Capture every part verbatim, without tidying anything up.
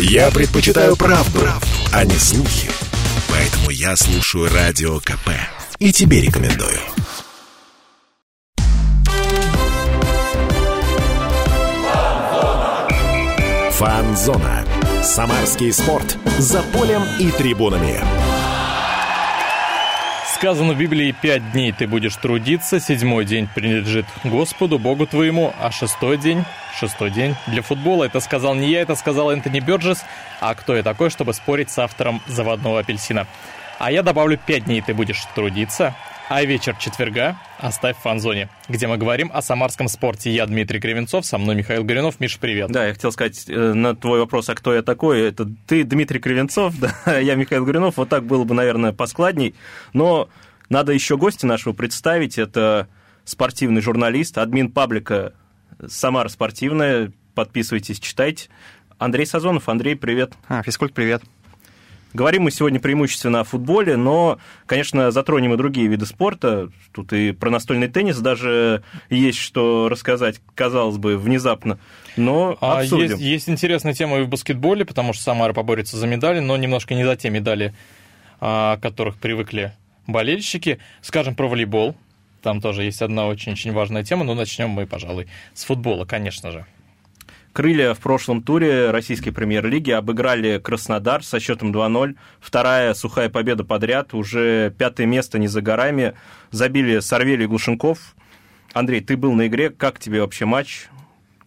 Я предпочитаю правду, а не слухи. Поэтому я слушаю Радио КП. И тебе рекомендую. Фан-зона. Самарский спорт. За полем и трибунами. Сказано в Библии: пять дней ты будешь трудиться, седьмой день принадлежит Господу, Богу твоему, а шестой день, шестой день для футбола. Это сказал не я, это сказал Энтони Бёрджесс. А кто я такой, чтобы спорить с автором «Заводного апельсина»? А я добавлю: пять дней ты будешь трудиться, а вечер четверга оставь в фан-зоне, где мы говорим о самарском спорте. Я Дмитрий Кривенцов, со мной Михаил Горенов. Миша, привет. Да, я хотел сказать э, на твой вопрос, а кто я такой, это ты, Дмитрий Кривенцов, да, я Михаил Горенов. Вот так было бы, наверное, поскладней. Но надо еще гостя нашего представить. Это спортивный журналист, админ паблика «Самара спортивная». Подписывайтесь, читайте. Андрей Сазонов. Андрей, привет. А, физкульт, привет. Говорим мы сегодня преимущественно о футболе, но, конечно, затронем и другие виды спорта. Тут и про настольный теннис даже есть что рассказать, казалось бы, внезапно, но обсудим. Есть, есть интересная тема и в баскетболе, потому что Самара поборется за медали, но немножко не за те медали, о которых привыкли болельщики. Скажем про волейбол. Там тоже есть одна очень-очень важная тема, но начнем мы, пожалуй, с футбола, конечно же. «Крылья» в прошлом туре российской премьер-лиги обыграли Краснодар со счетом два ноль. Вторая сухая победа подряд, уже пятое место не за горами. Забили Сарвели и Глушенков. Андрей, ты был на игре, как тебе вообще матч?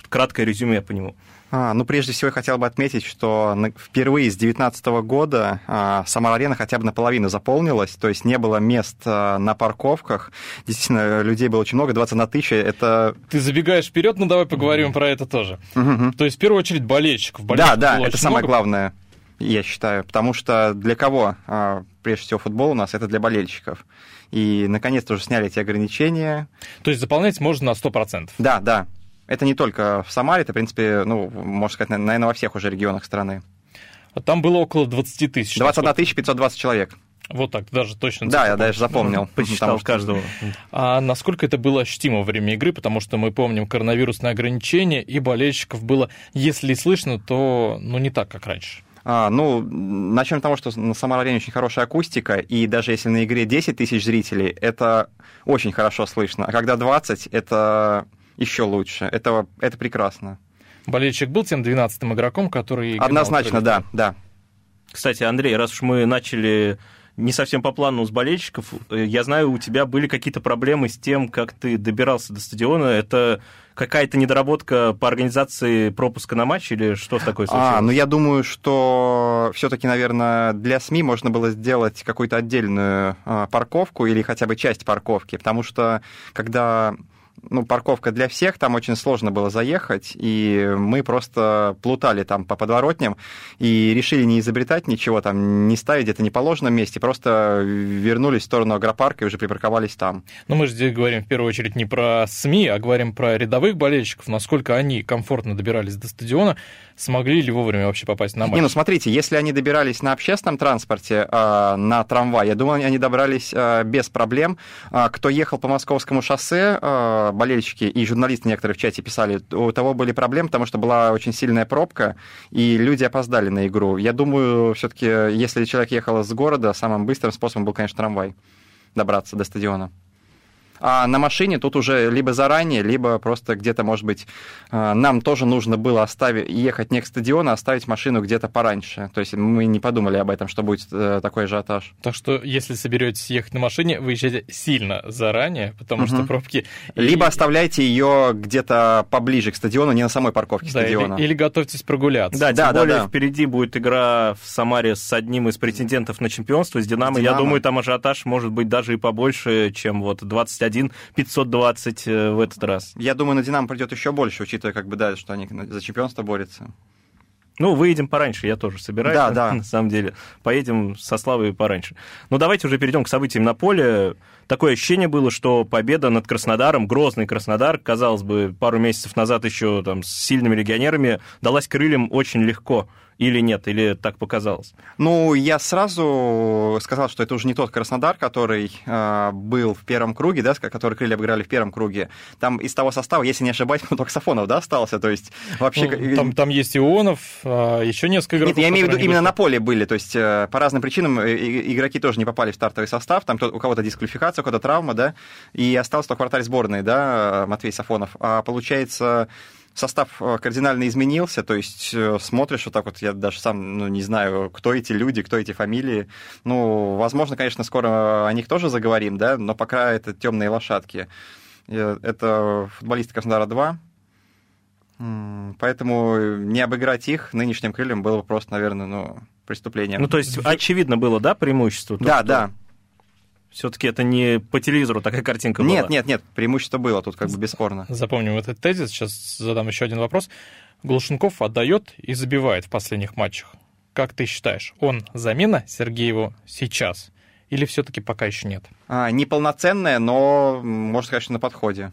Краткое резюме по нему. А, ну, прежде всего, я хотел бы отметить, что впервые с две тысячи девятнадцатого года а, Самара-арена хотя бы наполовину заполнилась, то есть не было мест а, на парковках. Действительно, людей было очень много, двадцать одна тысяча, это... Ты забегаешь вперед, но давай поговорим mm-hmm. про это тоже. Mm-hmm. То есть, в первую очередь, болельщиков. болельщиков да, да, это самое много. главное, я считаю, потому что для кого, а, прежде всего, футбол у нас, это для болельщиков. И, наконец-то, уже сняли эти ограничения. То есть, заполнять можно на сто процентов? Да, да. Это не только в Самаре, это, в принципе, ну, можно сказать, наверное, во всех уже регионах страны. Там было около двадцати тысяч. двадцать одна тысяча пятьсот двадцать человек. Вот так, даже точно. Да, я даже запомнил. Почитал каждого. А насколько это было ощутимо во время игры, потому что мы помним коронавирусные ограничения, и болельщиков было, если слышно, то ну, не так, как раньше. А, ну, начнем с того, что на Самаре очень хорошая акустика, и даже если на игре десять тысяч зрителей, это очень хорошо слышно. А когда двадцать, это... еще лучше. Это, это прекрасно. Болельщик был тем двенадцатым игроком, который... Однозначно, да, да. Кстати, Андрей, раз уж мы начали не совсем по плану с болельщиков, я знаю, у тебя были какие-то проблемы с тем, как ты добирался до стадиона. Это какая-то недоработка по организации пропуска на матч или что такое случилось? А, ну я думаю, что все-таки, наверное, для СМИ можно было сделать какую-то отдельную а, парковку или хотя бы часть парковки, потому что когда... Ну, парковка для всех, там очень сложно было заехать, и мы просто плутали там по подворотням и решили не изобретать ничего, там не ставить где-то в неположенном месте, просто вернулись в сторону агропарка и уже припарковались там. Но мы же здесь говорим в первую очередь не про СМИ, а говорим про рядовых болельщиков, насколько они комфортно добирались до стадиона, смогли ли вовремя вообще попасть на матч. Не, ну смотрите, если они добирались на общественном транспорте, на трамвай, я думаю, они добрались без проблем. Кто ехал по Московскому шоссе, болельщики и журналисты некоторые в чате писали, у того были проблемы, потому что была очень сильная пробка, и люди опоздали на игру. Я думаю, все-таки, если человек ехал из города, самым быстрым способом был, конечно, трамвай добраться до стадиона. А на машине тут уже либо заранее, либо просто где-то, может быть, нам тоже нужно было оставить, ехать не к стадиону, а оставить машину где-то пораньше. То есть мы не подумали об этом, что будет такой ажиотаж. Так что, если соберетесь ехать на машине, выезжайте сильно заранее, потому угу. что пробки... Либо и... оставляйте ее где-то поближе к стадиону, не на самой парковке да, стадиона. Или, или готовьтесь прогуляться. Да, да, тем более да, да. Впереди будет игра в Самаре с одним из претендентов на чемпионство, с Динамо. Динамо. Я думаю, там ажиотаж может быть даже и побольше, чем вот двадцать один пятьсот двадцать в этот раз. Я думаю, на «Динамо» придет еще больше, учитывая, как бы, да, что они за чемпионство борются. Ну, выедем пораньше, я тоже собираюсь. Да, да. На самом деле, поедем со Славой пораньше. Ну, давайте уже перейдем к событиям на поле. Такое ощущение было, что победа над Краснодаром, грозный Краснодар, казалось бы, пару месяцев назад еще там с сильными легионерами, далась крыльям очень легко. Или нет? Или так показалось? Ну, я сразу сказал, что это уже не тот Краснодар, который э, был в первом круге, да, который Крылья обыграли в первом круге. Там из того состава, если не ошибаюсь, ну, только Сафонов, да, остался? То есть вообще... Ну, там, там есть Ионов, э, еще несколько игроков. Нет, я имею в виду, именно были на поле были. То есть э, по разным причинам игроки тоже не попали в стартовый состав. Там у кого-то дисквалификация, у кого-то травма, да. И остался только вратарь сборной, да, Матвей Сафонов. А получается... Состав кардинально изменился, то есть смотришь вот так вот, я даже сам ну, не знаю, кто эти люди, кто эти фамилии. Ну, возможно, конечно, скоро о них тоже заговорим, да, но пока это темные лошадки. Это футболисты Краснодара-два, поэтому не обыграть их нынешним Крыльям было бы просто, наверное, ну, преступлением. Ну, то есть очевидно было, да, преимущество? Да, что... да. Все-таки это не по телевизору такая картинка была. Нет, нет, нет, преимущество было тут как бы бесспорно. Запомним этот тезис, сейчас задам еще один вопрос. Глушенков отдает и забивает в последних матчах. Как ты считаешь, он замена Сергееву сейчас или все-таки пока еще нет? А, неполноценная, но, можно сказать, что на подходе.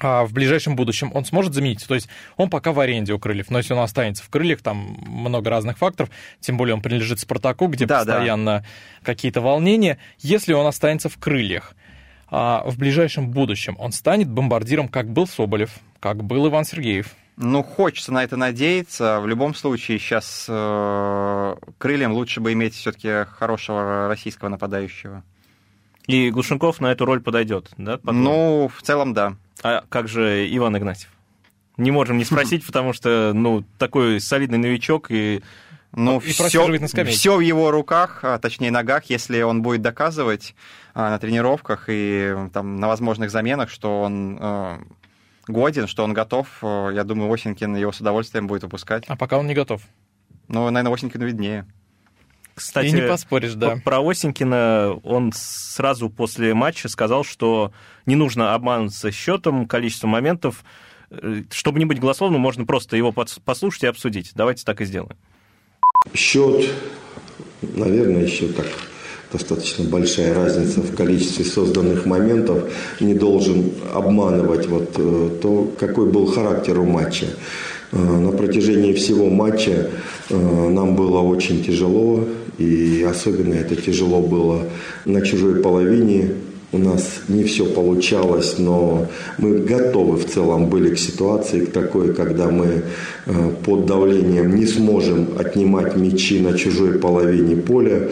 А в ближайшем будущем он сможет заменить? То есть он пока в аренде у Крыльев, но если он останется в Крыльях, там много разных факторов, тем более он принадлежит Спартаку, где да, постоянно да. какие-то волнения. Если он останется в Крыльях, а в ближайшем будущем он станет бомбардиром, как был Соболев, как был Иван Сергеев? Ну, хочется на это надеяться. В любом случае, сейчас э, Крыльям лучше бы иметь все-таки хорошего российского нападающего. И Глушенков на эту роль подойдет, да? Потом? Ну, в целом, да. А как же Иван Игнатьев? Не можем не спросить, потому что, ну, такой солидный новичок, и, ну, и все, все в его руках, а, точнее, ногах, если он будет доказывать а, на тренировках и там, на возможных заменах, что он а, годен, что он готов. Я думаю, Осинкин его с удовольствием будет выпускать. А пока он не готов. Ну, наверное, Осинкину виднее. Кстати, и не поспоришь, да. Про Осинкина он сразу после матча сказал, что не нужно обманываться счетом, количеством моментов. Чтобы не быть голословным, можно просто его послушать и обсудить. Давайте так и сделаем. Счет, наверное, еще так достаточно большая разница в количестве созданных моментов. Не должен обманывать вот то, какой был характер у матча. На протяжении всего матча нам было очень тяжело, и особенно это тяжело было на чужой половине. У нас не все получалось, но мы готовы в целом были к ситуации, к такой, когда мы под давлением не сможем отнимать мячи на чужой половине поля.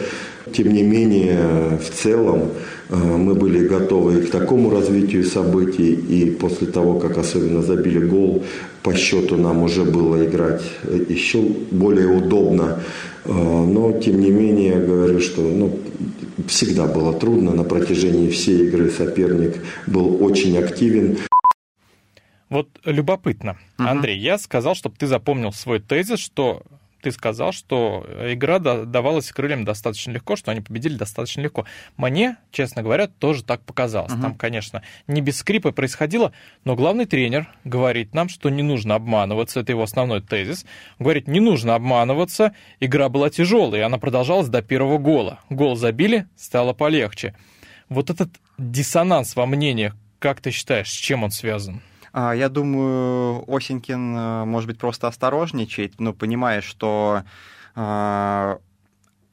Тем не менее, в целом, мы были готовы к такому развитию событий, и после того, как особенно забили гол, по счету нам уже было играть еще более удобно. Но, тем не менее, я говорю, что ну, всегда было трудно. На протяжении всей игры соперник был очень активен. Вот любопытно. Uh-huh. Андрей, я сказал, чтобы ты запомнил свой тезис, что... Ты сказал, что игра давалась Крыльям достаточно легко, что они победили достаточно легко. Мне, честно говоря, тоже так показалось. Uh-huh. Там, конечно, не без скрипа происходило, но главный тренер говорит нам, что не нужно обманываться. Это его основной тезис. Он говорит, не нужно обманываться. Игра была тяжелая, и она продолжалась до первого гола. Гол забили, стало полегче. Вот этот диссонанс во мнениях, как ты считаешь, с чем он связан? Я думаю, Осинкин, может быть, просто осторожничает, но понимая, что э,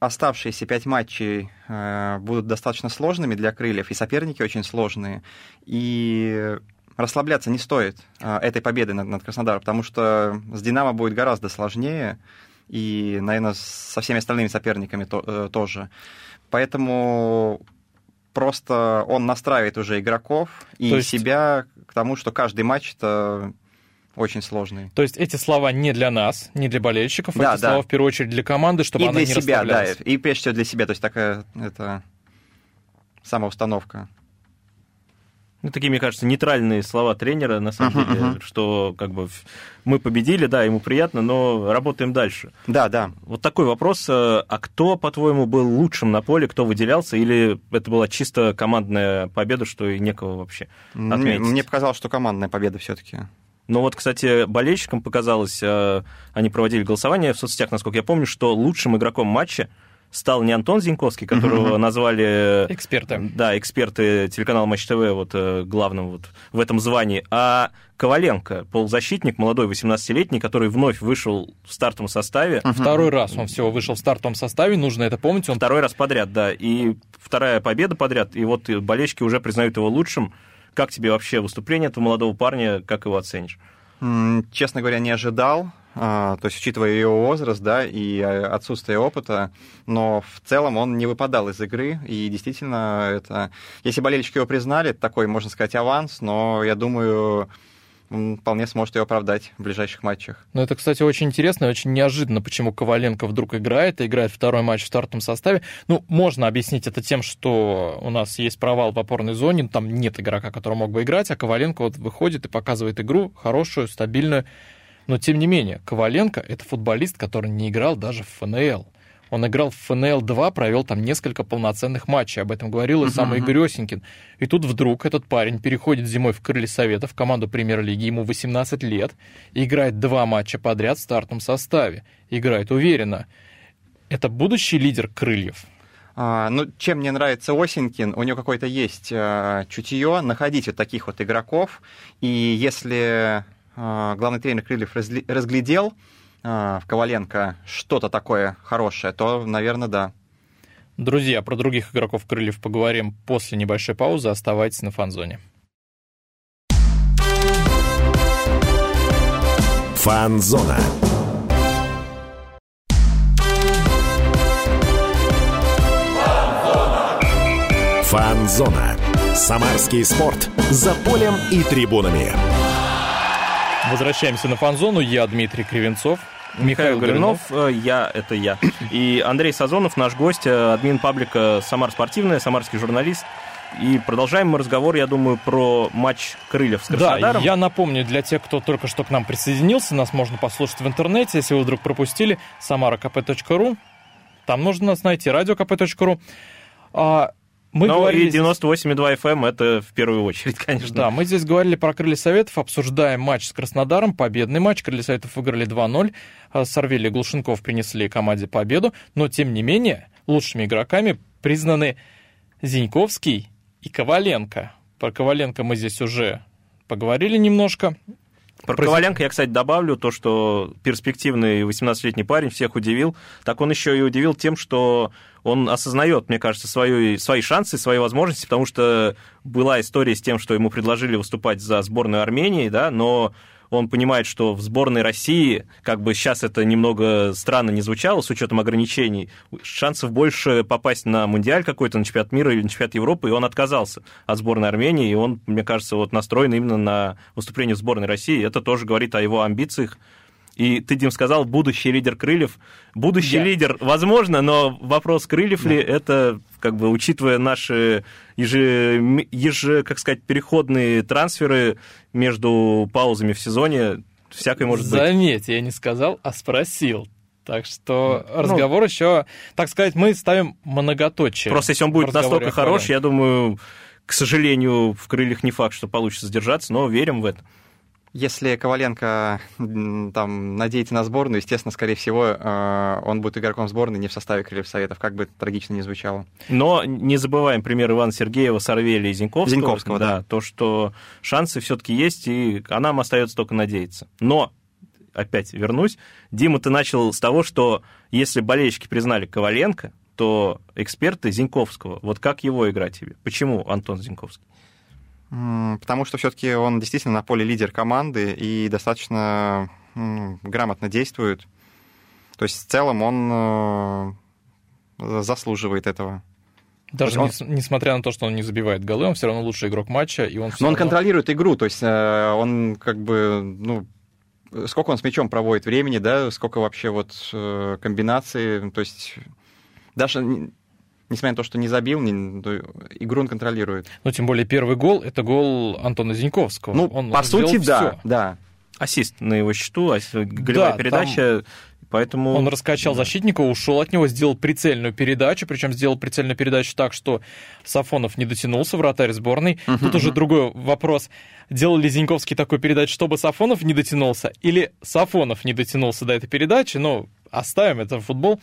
оставшиеся пять матчей э, будут достаточно сложными для Крыльев, и соперники очень сложные, и расслабляться не стоит э, этой победы над, над Краснодаром, потому что с «Динамо» будет гораздо сложнее, и, наверное, со всеми остальными соперниками то, э, тоже. Поэтому... Просто он настраивает уже игроков и есть... себя к тому, что каждый матч это очень сложный. То есть эти слова не для нас, не для болельщиков, да, эти да. слова в первую очередь для команды, чтобы и она для не себя, расслаблялась. Да, и прежде всего для себя, то есть такая это самоустановка. Ну, такие, мне кажется, нейтральные слова тренера, на самом uh-huh, деле, uh-huh. что как бы мы победили, да, ему приятно, но работаем дальше. Да, да. Вот такой вопрос, а кто, по-твоему, был лучшим на поле, кто выделялся, или это была чисто командная победа, что и некого вообще отметить? Мне, мне показалось, что командная победа все-таки. Но вот, кстати, болельщикам показалось, они проводили голосование в соцсетях, насколько я помню, что лучшим игроком матча стал не Антон Зиньковский, которого назвали... Эксперты. Да, эксперты телеканала Матч ТВ вот, главным вот в этом звании, а Коваленко, полузащитник, молодой восемнадцатилетний, который вновь вышел в стартовом составе. Второй раз он всего вышел в стартовом составе, нужно это помнить. Он... Второй раз подряд, да, и вторая победа подряд, и вот болельщики уже признают его лучшим. Как тебе вообще выступление этого молодого парня, как его оценишь? Честно говоря, не ожидал, то есть учитывая его возраст, да, и отсутствие опыта, но в целом он не выпадал из игры, и действительно, это, если болельщики его признали, это такой, можно сказать, аванс, но я думаю... он вполне сможет ее оправдать в ближайших матчах. Ну, это, кстати, очень интересно и очень неожиданно, почему Коваленко вдруг играет, и играет второй матч в стартовом составе. Ну, можно объяснить это тем, что у нас есть провал в опорной зоне, там нет игрока, который мог бы играть, а Коваленко вот выходит и показывает игру хорошую, стабильную. Но, тем не менее, Коваленко — это футболист, который не играл даже в ФНЛ. Он играл в эф эн эл два, провел там несколько полноценных матчей. Об этом говорил и сам Игорь Осинкин. И тут вдруг этот парень переходит зимой в Крылья Советов, в команду премьер-лиги. Ему восемнадцать лет. Играет два матча подряд в стартовом составе. Играет уверенно. Это будущий лидер Крыльев. А, ну, чем мне нравится Осинкин, у него какое-то есть а, чутье находить вот таких вот игроков. И если а, главный тренер Крыльев разли- разглядел в Коваленко что-то такое хорошее, то, наверное, да. Друзья, про других игроков Крыльев поговорим после небольшой паузы. Оставайтесь на Фан-зоне. Фан-зона. Фан-зона. Фан-зона. Самарский спорт за полем и трибунами. Возвращаемся на Фан-зону. Я Дмитрий Кривенцов. Михаил Горенов, я, это я. И Андрей Сазонов, наш гость, админ паблика «Самар Спортивная», самарский журналист. И продолжаем мы разговор, я думаю, про матч Крыльев с Краснодаром. Да, я напомню, для тех, кто только что к нам присоединился, нас можно послушать в интернете, если вы вдруг пропустили, самара кэ пэ точка ру. Там нужно нас найти, радио кэ пэ точка ру. Мы ну говорили... и девяносто восемь и два эф эм это в первую очередь, конечно. Да, мы здесь говорили про Крылья Советов, обсуждаем матч с Краснодаром, победный матч. Крылья Советов выиграли два ноль, Сарвели и Глушенков принесли команде победу, но, тем не менее, лучшими игроками признаны Зиньковский и Коваленко. Про Коваленко мы здесь уже поговорили немножко. Про Произ... Коваленко я, кстати, добавлю то, что перспективный восемнадцатилетний парень всех удивил. Так он еще и удивил тем, что он осознает, мне кажется, свою, свои шансы, свои возможности, потому что была история с тем, что ему предложили выступать за сборную Армении, да, но он понимает, что в сборной России, как бы сейчас это немного странно не звучало, с учетом ограничений, шансов больше попасть на Мундиаль какой-то, на чемпионат мира или на чемпионат Европы, и он отказался от сборной Армении, и он, мне кажется, вот настроен именно на выступление в сборной России. Это тоже говорит о его амбициях. И ты, Дим, сказал, будущий лидер Крыльев. Будущий yeah. лидер, возможно, но вопрос, Крыльев yeah. ли, это, как бы, учитывая наши еже, еже, как сказать, переходные трансферы между паузами в сезоне, всякое может Заметь, быть. Заметь, я не сказал, а спросил. Так что разговор ну, еще, так сказать, мы ставим многоточие. Просто если он будет настолько хорош, я думаю, к сожалению, в Крыльях не факт, что получится сдержаться, но верим в это. Если Коваленко там надеется на сборную, естественно, скорее всего, он будет игроком сборной, не в составе Крыльев Советов, как бы трагично ни звучало. Но не забываем пример Ивана Сергеева, Сарвели и Зиньковского. Зиньковского, да, да. То, что шансы все-таки есть, и а нам остается только надеяться. Но, опять вернусь, Дима, ты начал с того, что если болельщики признали Коваленко, то эксперты Зиньковского, вот как его играть тебе? Почему Антон Зиньковский? Потому что все-таки он действительно на поле лидер команды и достаточно ну, грамотно действует. То есть в целом он э, заслуживает этого. Даже он... не, несмотря на то, что он не забивает голы, он все равно лучший игрок матча. И он все Но равно... он контролирует игру, то есть э, он как бы... ну, сколько он с мячом проводит времени, да, сколько вообще вот э, комбинаций. То есть даже... несмотря на то, что не забил, не... игру он контролирует. Ну, тем более, первый гол — это гол Антона Зиньковского. Ну, он по сути, да, да. Ассист на его счету, голевая да, передача, там... поэтому... Он раскачал да. защитника, ушел от него, сделал прицельную передачу, причем сделал прицельную передачу так, что Сафонов не дотянулся, вратарь сборной. Uh-huh, Тут uh-huh. уже другой вопрос. Делал ли Зиньковский такую передачу, чтобы Сафонов не дотянулся, или Сафонов не дотянулся до этой передачи? Ну, оставим это в футбол.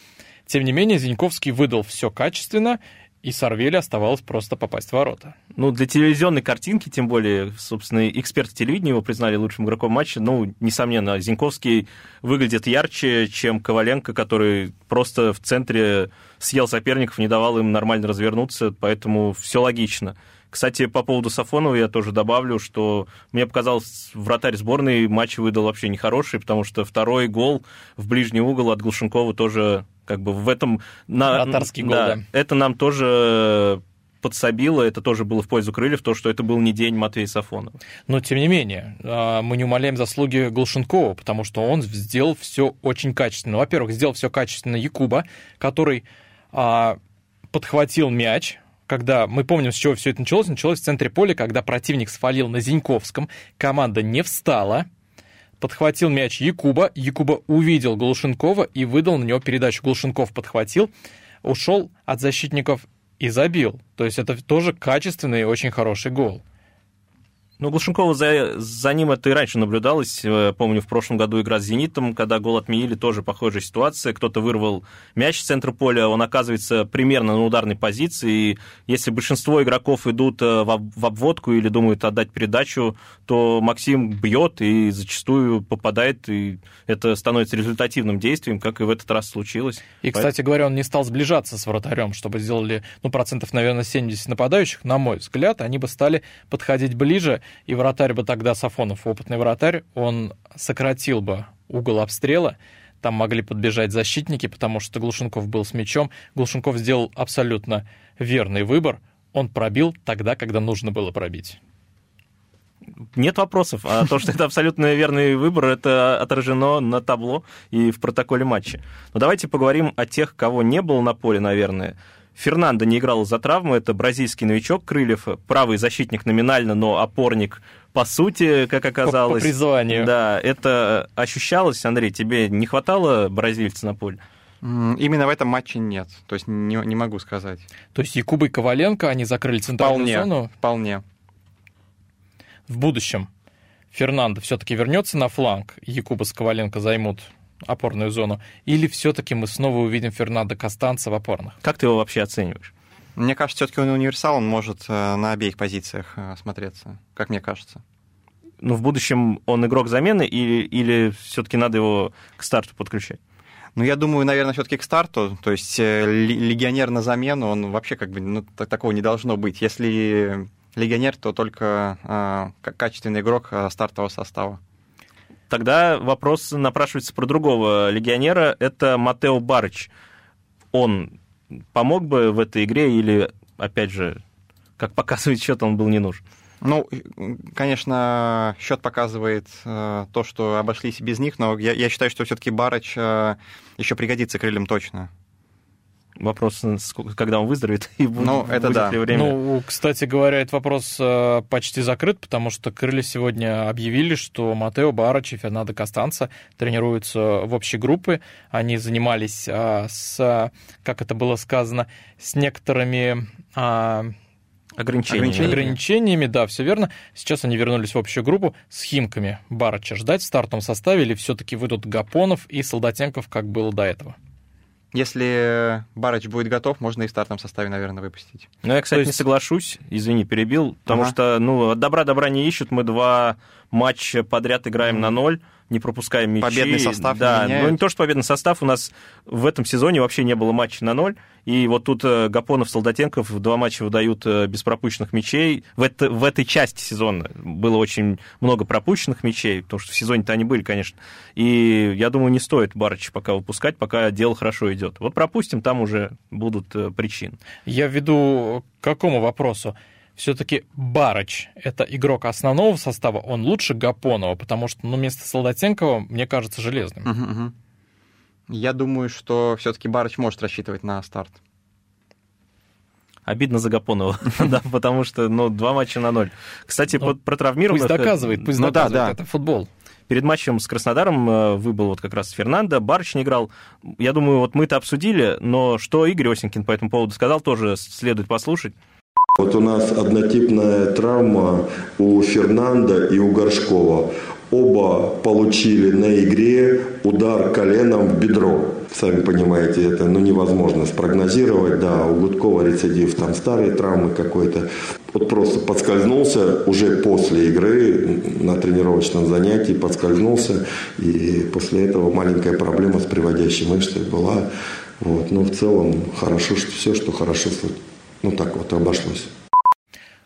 Тем не менее, Зиньковский выдал все качественно, и Сарвели оставалось просто попасть в ворота. Ну, для телевизионной картинки, тем более, собственно, эксперты телевидения его признали лучшим игроком матча. Ну, несомненно, Зиньковский выглядит ярче, чем Коваленко, который просто в центре съел соперников, не давал им нормально развернуться, поэтому все логично. Кстати, по поводу Сафонова я тоже добавлю, что мне показалось, вратарь сборной матч выдал вообще нехороший, потому что второй гол в ближний угол от Глушенкова тоже как бы в этом... На... Вратарский гол, да, да. Это нам тоже подсобило, это тоже было в пользу крыльев, то, что это был не день Матвея Сафонова. Но, тем не менее, мы не умаляем заслуги Глушенкова, потому что он сделал все очень качественно. Во-первых, сделал все качественно Якуба, который подхватил мяч, когда мы помним, с чего все это началось. Началось в центре поля, когда противник свалил на Зиньковском, команда не встала, подхватил мяч Якуба, Якуба увидел Глушенкова и выдал на него передачу. Глушенков подхватил, ушел от защитников и забил. То есть это тоже качественный и очень хороший гол. Ну, Глушенкова за, за ним это и раньше наблюдалось. Помню, в прошлом году игра с «Зенитом», когда гол отменили, тоже похожая ситуация. Кто-то вырвал мяч с центра поля, он оказывается примерно на ударной позиции. И если большинство игроков идут в обводку или думают отдать передачу, то Максим бьет и зачастую попадает, и это становится результативным действием, как и в этот раз случилось. И, кстати Поэтому... говоря, он не стал сближаться с вратарем, чтобы сделали, ну, процентов, наверное, семьдесят нападающих, на мой взгляд, они бы стали подходить ближе. И вратарь бы тогда, Сафонов, опытный вратарь, он сократил бы угол обстрела. Там могли подбежать защитники, потому что Глушенков был с мячом. Глушенков сделал абсолютно верный выбор. Он пробил тогда, когда нужно было пробить. Нет вопросов. А то, что это абсолютно верный выбор, это отражено на табло и в протоколе матча. Но давайте поговорим о тех, кого не было на поле, наверное. Фернандо не играл из-за травмы, это бразильский новичок крыльев, правый защитник номинально, но опорник по сути, как оказалось. По призванию. Да, это ощущалось. Андрей, тебе не хватало бразильца на поле? Именно в этом матче нет, то есть не, не могу сказать. То есть Якуба и Коваленко, они закрыли центральную вполне, зону? Вполне. В будущем Фернандо все-таки вернется на фланг, Якуба с Коваленко займут опорную зону, или все-таки мы снова увидим Фернандо Костанца в опорных? Как ты его вообще оцениваешь? Мне кажется, все-таки он универсал, он может на обеих позициях смотреться, как мне кажется. Но в будущем он игрок замены или, или все-таки надо его к старту подключать? Ну, я думаю, наверное, все-таки к старту, то есть легионер на замену, он вообще как бы, ну, такого не должно быть. Если легионер, то только качественный игрок стартового состава. Тогда вопрос напрашивается про другого легионера, это Матео Барыч. Он помог бы в этой игре или, опять же, как показывает счет, он был не нужен? Ну, конечно, счет показывает э, то, что обошлись без них, но я, я считаю, что все-таки Барыч э, еще пригодится крыльям точно. Вопрос, когда он выздоровеет, и будет, ну, это будет да. ли время. Ну, кстати говоря, этот вопрос почти закрыт, потому что крылья сегодня объявили, что Матео Барыч и Фернандо Костанца тренируются в общей группе. Они занимались с, как это было сказано, с некоторыми ограничениями. Ограничениями. Ограничениями, да, все верно. Сейчас они вернулись в общую группу с Химками. Барыча ждать в стартовом составе или все-таки выйдут Гапонов и Солдатенков, как было до этого? Если Барыч будет готов, можно и в стартовом составе, наверное, выпустить. Ну, я, кстати, есть... не соглашусь, извини, перебил, потому ага. что, ну, от добра добра не ищут, мы два матча подряд играем mm. на ноль, не пропускаем мячи. Победный состав да, не меняют. Ну, не то, что победный состав, у нас в этом сезоне вообще не было матча на ноль, и вот тут Гапонов, Солдатенков два матча выдают без пропущенных мячей. В, это, в этой части сезона было очень много пропущенных мячей, потому что в сезоне-то они были, конечно, и я думаю, не стоит Барыча пока выпускать, пока дело хорошо идет. Вот пропустим, там уже будут причины. Я веду к какому вопросу? Все-таки Барыч – это игрок основного состава, он лучше Гапонова, потому что, ну, место Солдатенкова, мне кажется, железным. Угу, угу. Я думаю, что все-таки Барыч может рассчитывать на старт. Обидно за Гапонова, да, потому что, ну, два матча на ноль. Кстати, ну, под, про травмированных... Пусть доказывает, пусть ну, доказывает, да, да. это футбол. Перед матчем с Краснодаром выбыл вот как раз Фернандо, Барыч не играл. Я думаю, вот мы-то обсудили, но что Игорь Осинкин по этому поводу сказал, тоже следует послушать. Вот у нас однотипная травма у Фернандо и у Горшкова. Оба получили на игре удар коленом в бедро. Сами понимаете, это ну, невозможно спрогнозировать. Да, у Гудкова рецидив, там старые травмы какой-то. Вот просто подскользнулся уже после игры на тренировочном занятии, подскользнулся. И после этого маленькая проблема с приводящей мышцей была. Вот. Но в целом хорошо, что все, что хорошо, ну так вот обошлось.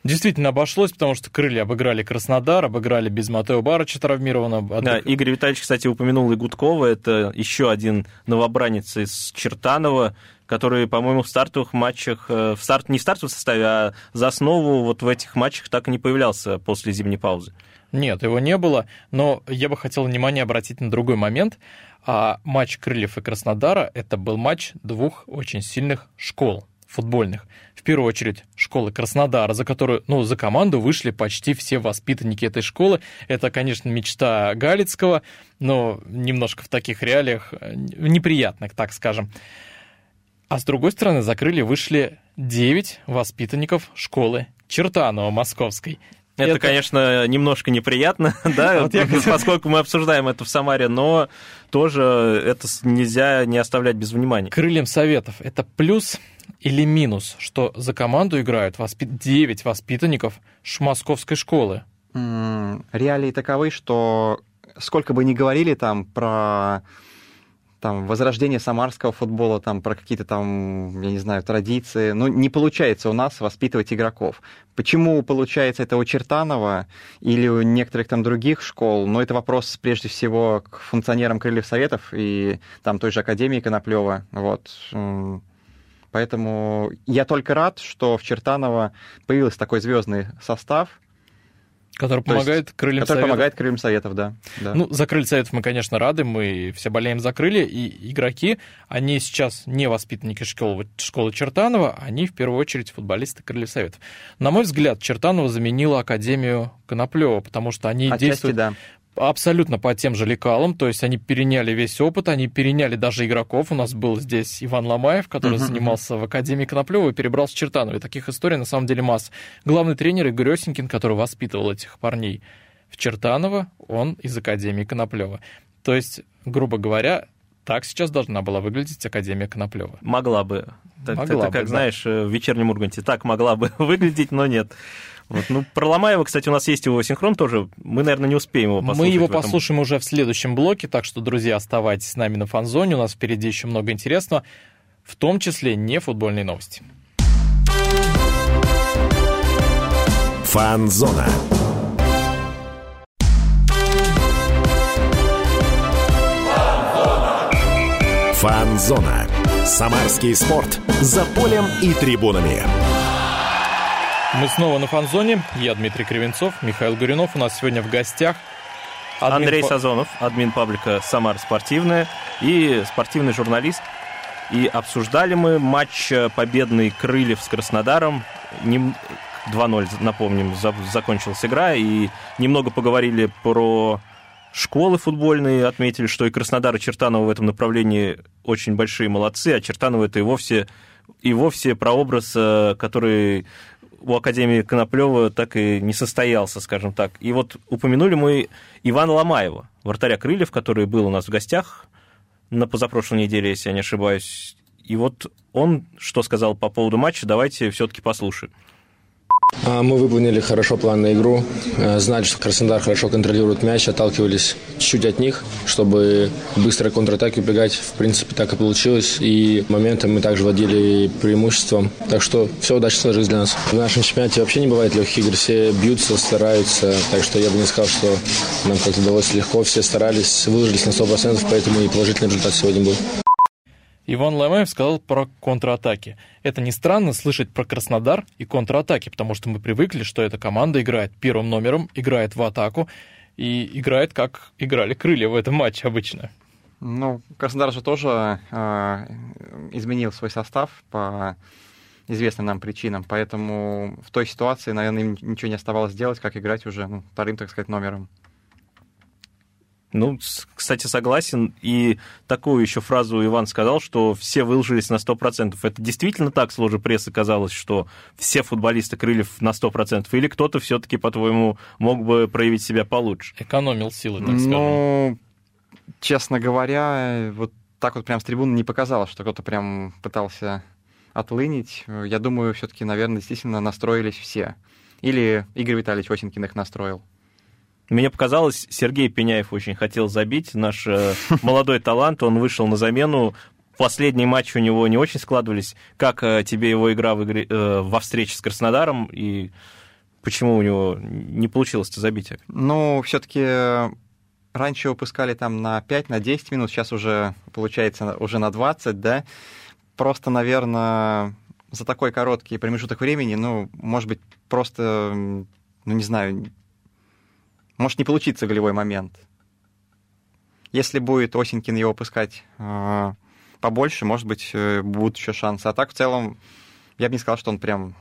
Действительно обошлось, потому что «Крылья» обыграли Краснодар, обыграли без Матео Барыча травмированного. Да, Игорь Витальевич, кстати, упомянул и Гудкова. Это еще один новобранец из Чертанова, который, по-моему, в стартовых матчах, в старт, не в стартовом составе, а за основу вот в этих матчах так и не появлялся после зимней паузы. Нет, его не было, но я бы хотел внимание обратить на другой момент. А матч «Крыльев» и Краснодара – это был матч двух очень сильных школ футбольных. В первую очередь школы Краснодара, за которую, ну, за команду вышли почти все воспитанники этой школы. Это, конечно, мечта Галицкого, но немножко в таких реалиях неприятных, так скажем. А с другой стороны, за «Крылья» вышли девять воспитанников школы Чертанова московской. Это, это, конечно, немножко неприятно, да, вот я... поскольку мы обсуждаем это в Самаре, но тоже это нельзя не оставлять без внимания. «Крыльям Советов» — это плюс или минус, что за команду играют воспит... девять воспитанников московской школы? Реалии таковы, что сколько бы ни говорили там про... Там, возрождение самарского футбола, там, про какие-то там, я не знаю, традиции. Ну, не получается у нас воспитывать игроков. Почему получается это у Чертанова или у некоторых там других школ? Ну, это вопрос, прежде всего, к функционерам «Крыльев Советов» и там той же Академии Коноплёва. Вот. Поэтому я только рад, что в Чертаново появился такой звездный состав, Который помогает, есть, крыльям, который советов. помогает крыльям советов, да, да. Ну, за «Крылья Советов» мы, конечно, рады, мы все болеем за «Крылья», и игроки, они сейчас не воспитанники школы, школы Чертанова, они в первую очередь футболисты «Крыльев Советов». На мой взгляд, Чертанова заменила Академию Коноплёва, потому что они Отчасти, действуют... Да. Абсолютно по тем же лекалам, то есть они переняли весь опыт, они переняли даже игроков. У нас был здесь Иван Ломаев, который uh-huh. занимался в Академии Коноплёва и перебрался в Чертаново. И таких историй на самом деле масса. Главный тренер Игорь Осинкин, который воспитывал этих парней в Чертаново, он из Академии Коноплёва. То есть, грубо говоря, так сейчас должна была выглядеть Академия Коноплёва. Могла бы. Так, могла это бы, как, да. знаешь, в «Вечернем Урганте». Так могла бы выглядеть, но нет. Вот. Ну, про Ломаева, кстати, у нас есть его синхрон тоже. Мы, наверное, не успеем его послушать. Мы его послушаем уже в следующем блоке, так что, друзья, оставайтесь с нами на «Фан-зоне». У нас впереди еще много интересного, в том числе не футбольные новости. «Фан-зона». «Фан-зона». Самарский спорт за полем и трибунами. Мы снова на «Фан-зоне». Я Дмитрий Кривенцов, Михаил Горенов. У нас сегодня в гостях админ... Андрей Сазонов, админ паблика «Самара спортивная» и спортивный журналист. И обсуждали мы матч победный «Крыльев» с Краснодаром. два ноль, напомним, закончилась игра. И немного поговорили про школы футбольные. Отметили, что и Краснодар, и Чертаново в этом направлении очень большие молодцы. А Чертаново — это и вовсе, и вовсе прообраз, который... у Академии Коноплёва так и не состоялся, скажем так. И вот упомянули мы Ивана Ломаева, вратаря «Крыльев», который был у нас в гостях на позапрошлой неделе, если я не ошибаюсь. И вот он что сказал по поводу матча, давайте все-таки послушаем. Мы выполнили хорошо план на игру, знали, что Краснодар хорошо контролирует мяч, отталкивались чуть от них, чтобы быстро контратаки убегать. В принципе, так и получилось, и моментом мы также владели преимуществом, так что все удачно сложилось для нас. В нашем чемпионате вообще не бывает легких игр, все бьются, стараются, так что я бы не сказал, что нам как-то удалось легко, все старались, выложились на сто процентов, поэтому и положительный результат сегодня был. Иван Ломаев сказал про контратаки. Это не странно слышать про Краснодар и контратаки, потому что мы привыкли, что эта команда играет первым номером, играет в атаку и играет, как играли «Крылья» в этом матче обычно. Ну, Краснодар же тоже э, изменил свой состав по известным нам причинам, поэтому в той ситуации, наверное, им ничего не оставалось делать, как играть уже ну, вторым, так сказать, номером. Ну, кстати, согласен. И такую еще фразу Иван сказал, что все выложились на сто процентов. Это действительно так с ложи прессы казалось, что все футболисты Крыльев на сто процентов? Или кто-то все-таки, по-твоему, мог бы проявить себя получше? Экономил силы, так скажем. Ну, честно говоря, вот так вот прям с трибуны не показалось, что кто-то прям пытался отлынить. Я думаю, все-таки, наверное, действительно настроились все. Или Игорь Витальевич Осинкин их настроил. Мне показалось, Сергей Пеняев очень хотел забить, наш э, молодой талант, он вышел на замену, последние матчи у него не очень складывались. Как э, тебе его игра в игре, э, во встрече с Краснодаром, и почему у него не получилось-то забить? Ну, все-таки раньше его пускали там на пять, на десять минут, сейчас уже, получается, уже на двадцать, да? Просто, наверное, за такой короткий промежуток времени, ну, может быть, просто, ну, не знаю... Может не получиться голевой момент. Если будет Осинкин его пускать э, побольше, может быть, э, будут еще шансы. А так, в целом, я бы не сказал, что он прям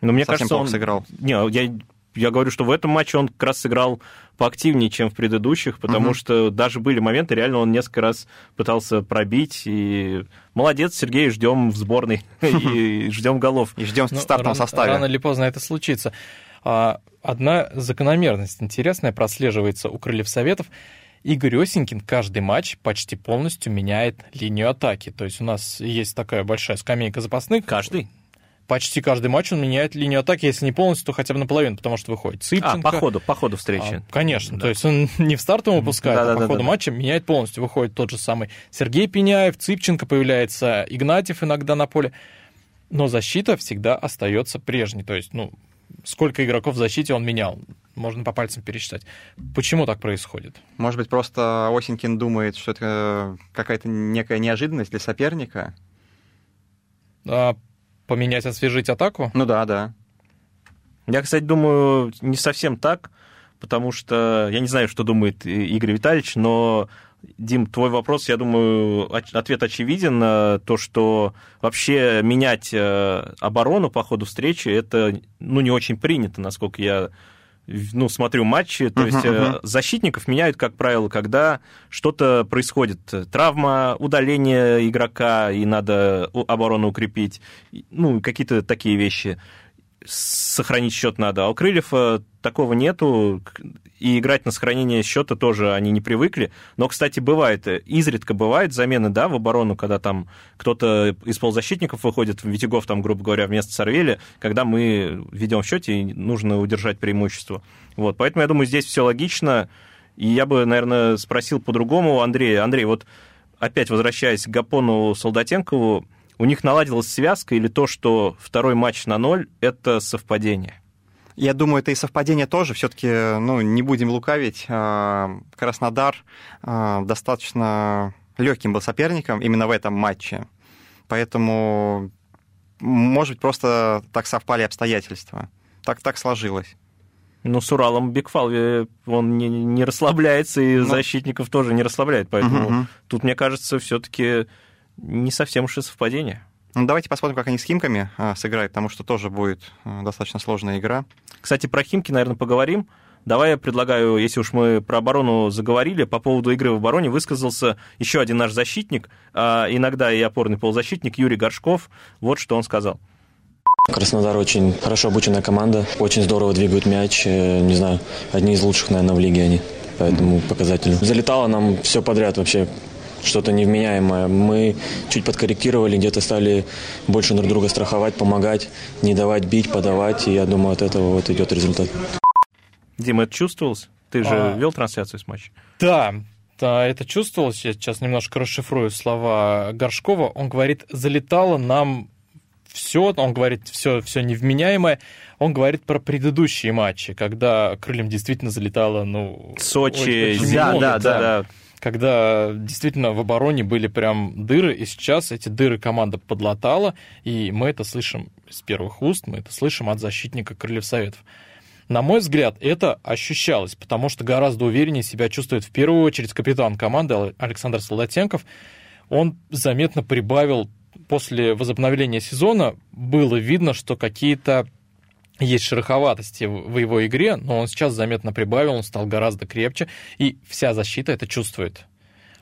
Но мне совсем кажется, плохо он... сыграл. Не, я, я говорю, что в этом матче он как раз сыграл поактивнее, чем в предыдущих, потому угу. что даже были моменты, реально он несколько раз пытался пробить. И молодец, Сергей, ждем в сборной, и ждем голов. И ждем в стартовом составе. Рано или поздно это случится. Одна закономерность интересная прослеживается у Крыльев Советов. Игорь Осинкин каждый матч почти полностью меняет линию атаки. То есть у нас есть такая большая скамейка запасных. Каждый? Почти каждый матч он меняет линию атаки, если не полностью, то хотя бы наполовину, потому что выходит Цыпченко. А, по ходу, по ходу встречи. А, конечно, да. То есть он не в стартовом выпускает, да, а да, по да, ходу да. матча меняет полностью. Выходит тот же самый Сергей Пеняев, Цыпченко, появляется Игнатьев иногда на поле. Но защита всегда остается прежней. То есть, ну... Сколько игроков в защите он менял? Можно по пальцам пересчитать. Почему так происходит? Может быть, просто Осинкин думает, что это какая-то некая неожиданность для соперника? А, поменять, освежить атаку? Ну да, да. Я, кстати, думаю, не совсем так, потому что я не знаю, что думает Игорь Витальевич, но... Дим, твой вопрос, я думаю, ответ очевиден. То, что вообще менять оборону по ходу встречи, это ну, не очень принято, насколько я ну, смотрю матчи. То uh-huh, есть uh-huh. защитников меняют, как правило, когда что-то происходит. Травма, удаление игрока, и надо оборону укрепить. Ну, какие-то такие вещи. Сохранить счет надо. А у Крыльев такого нету, и играть на сохранение счета тоже они не привыкли. Но, кстати, бывает, изредка бывают замены, да, в оборону, когда там кто-то из полузащитников выходит, Витягов там, грубо говоря, вместо Сарвели, когда мы ведем в счете, и нужно удержать преимущество. Вот, поэтому, я думаю, здесь все логично, и я бы, наверное, спросил по-другому Андрея. Андрей, вот опять возвращаясь к Гапонову, Солдатенкову, у них наладилась связка или то, что второй матч на ноль, это совпадение? Я думаю, это и совпадение тоже. Все-таки, ну, не будем лукавить, Краснодар достаточно легким был соперником именно в этом матче. Поэтому, может быть, просто так совпали обстоятельства. Так, так сложилось. Ну, с Уралом Бигфал он не, не расслабляется, и ну... защитников тоже не расслабляет. Поэтому угу. тут, мне кажется, все-таки... Не совсем уж и совпадение. Ну, давайте посмотрим, как они с Химками а, сыграют, потому что тоже будет а, достаточно сложная игра. Кстати, про Химки, наверное, поговорим. Давай я предлагаю, если уж мы про оборону заговорили, по поводу игры в обороне высказался еще один наш защитник, а иногда и опорный полузащитник Юрий Горшков. Вот что он сказал. Краснодар очень хорошо обученная команда, очень здорово двигают мяч. Не знаю, одни из лучших, наверное, в лиге они, поэтому показателю. Залетало нам все подряд вообще. Что-то невменяемое. Мы чуть подкорректировали, где-то стали больше друг друга страховать, помогать, не давать бить, подавать. И я думаю, от этого вот идет результат. Дима, это чувствовалось? Ты же а... вел трансляцию с матча? Да, да, это чувствовалось. Я сейчас немножко расшифрую слова Горшкова. Он говорит, залетало нам все. Он говорит, все, все невменяемое. Он говорит про предыдущие матчи, когда Крыльям действительно залетало, ну... Сочи, да, много, да, да, да. Когда действительно в обороне были прям дыры, и сейчас эти дыры команда подлатала, и мы это слышим с первых уст, мы это слышим от защитника Крыльев Советов. На мой взгляд, это ощущалось, потому что гораздо увереннее себя чувствует в первую очередь капитан команды Александр Солдатенков. Он заметно прибавил после возобновления сезона, было видно, что какие-то есть шероховатости в его игре, но он сейчас заметно прибавил, он стал гораздо крепче, и вся защита это чувствует.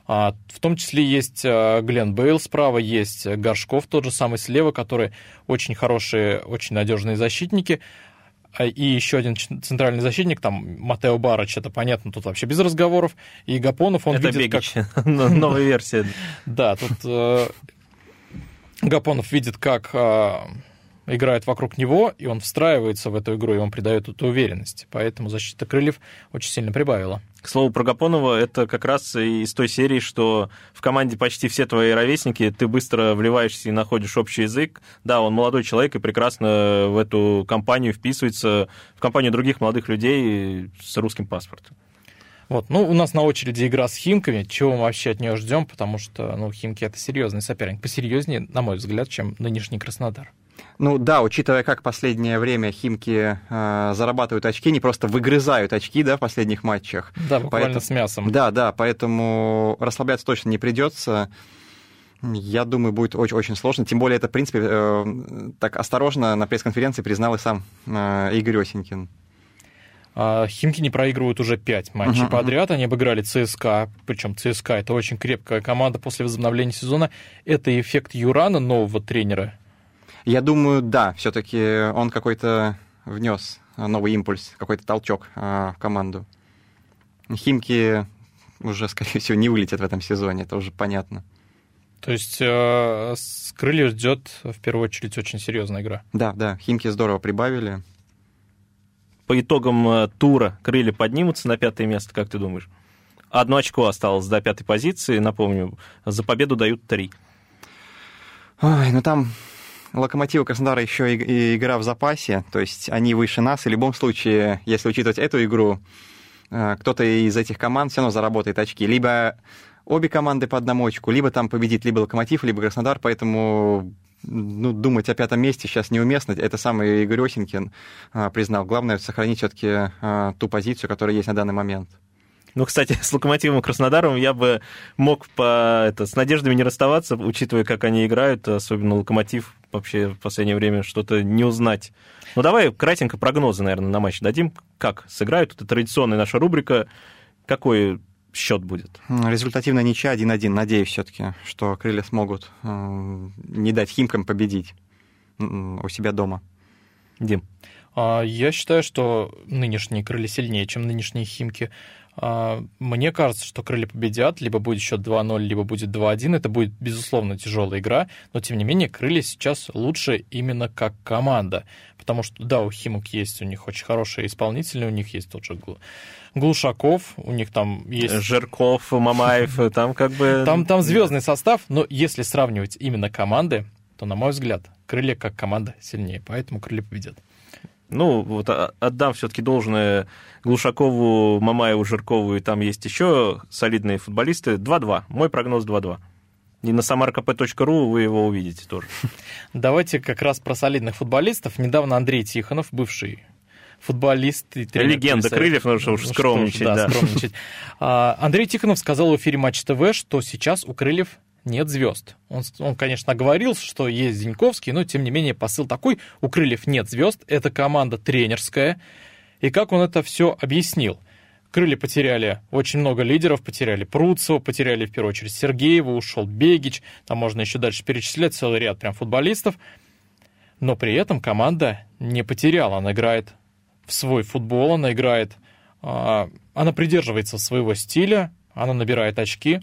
В том числе есть Глен Бейл справа, есть Горшков, тот же самый слева, которые очень хорошие, очень надежные защитники. И еще один центральный защитник, там Матео Барыч, это понятно, тут вообще без разговоров. И Гапонов, он это видит Бегич, как... новая версия. Да, тут Гапонов видит, как играет вокруг него, и он встраивается в эту игру, и он придает эту уверенность. Поэтому защита крыльев очень сильно прибавила. К слову, про Гапонова, это как раз из той серии, что в команде почти все твои ровесники, ты быстро вливаешься и находишь общий язык. Да, он молодой человек и прекрасно в эту компанию вписывается, в компанию других молодых людей с русским паспортом. Вот, ну, у нас на очереди игра с Химками, чего мы вообще от нее ждем, потому что, ну, Химки — это серьезный соперник, посерьезнее, на мой взгляд, чем нынешний Краснодар. Ну да, учитывая, как последнее время Химки э, зарабатывают очки, не просто выгрызают очки, да, в последних матчах. Да, буквально поэтому, с мясом. Да, да, поэтому расслабляться точно не придется. Я думаю, будет очень, очень сложно. Тем более это, в принципе, э, так осторожно на пресс-конференции признал и сам э, Игорь Осинкин. Химки не проигрывают уже пять матчей uh-huh. подряд, они обыграли ЦСКА, причем ЦСКА — это очень крепкая команда после возобновления сезона. Это эффект Юрана, нового тренера? Я думаю, да, все-таки он какой-то внес новый импульс, какой-то толчок в команду. Химки уже, скорее всего, не вылетят в этом сезоне, это уже понятно. То есть э, с крылья ждет в первую очередь очень серьезная игра. Да, да, Химки здорово прибавили. По итогам тура крылья поднимутся на пятое место, как ты думаешь? Одно очко осталось до пятой позиции, напомню, за победу дают три. Ой, ну там Локомотиву Краснодара еще и игра в запасе, то есть они выше нас, и в любом случае, если учитывать эту игру, кто-то из этих команд все равно заработает очки. Либо обе команды по одному очку, либо там победит либо Локомотив, либо Краснодар, поэтому... Ну, думать о пятом месте сейчас неуместно. Это самый Игорь Осинкин а, признал. Главное — сохранить все-таки а, ту позицию, которая есть на данный момент. Ну, кстати, с Локомотивом и Краснодаром я бы мог по, это, с надеждами не расставаться, учитывая, как они играют, особенно Локомотив вообще в последнее время что-то не узнать. Ну, давай кратенько прогнозы, наверное, на матч дадим. Как сыграют? Это традиционная наша рубрика. Какой счет будет? Результативная ничья один-один. Надеюсь все-таки, что крылья смогут э, не дать Химкам победить у себя дома. Дим? Я считаю, что нынешние крылья сильнее, чем нынешние Химки. Мне кажется, что крылья победят. Либо будет счет два-ноль, либо будет два-один. Это будет, безусловно, тяжелая игра. Но, тем не менее, крылья сейчас лучше именно как команда. Потому что, да, у Химок есть, у них очень хорошие исполнители, у них есть тот же Глушаков, у них там есть... Жирков, Мамаев, там как бы... Там, там звездный состав, но если сравнивать именно команды, то, на мой взгляд, крылья как команда сильнее, поэтому крылья победят. Ну, вот отдам все-таки должное Глушакову, Мамаеву, Жиркову, и там есть еще солидные футболисты. два-два. Мой прогноз два-два. И на самаркп точка ру вы его увидите тоже. Давайте как раз про солидных футболистов. Недавно Андрей Тихонов, бывший футболист и тренер... Легенда крыльев, потому что уж скромничать. Да, да. скромничать. Андрей Тихонов сказал в эфире Матч ТВ, что сейчас у крыльев нет звезд. Он, он, конечно, говорил, что есть Зиньковский, но, тем не менее, посыл такой: у крыльев нет звезд, это команда тренерская. И как он это все объяснил? Крылья потеряли очень много лидеров, потеряли Пруцова, потеряли, в первую очередь, Сергеева, ушел Бегич, там можно еще дальше перечислять целый ряд прям футболистов, но при этом команда не потеряла, она играет в свой футбол, она играет, она придерживается своего стиля, она набирает очки.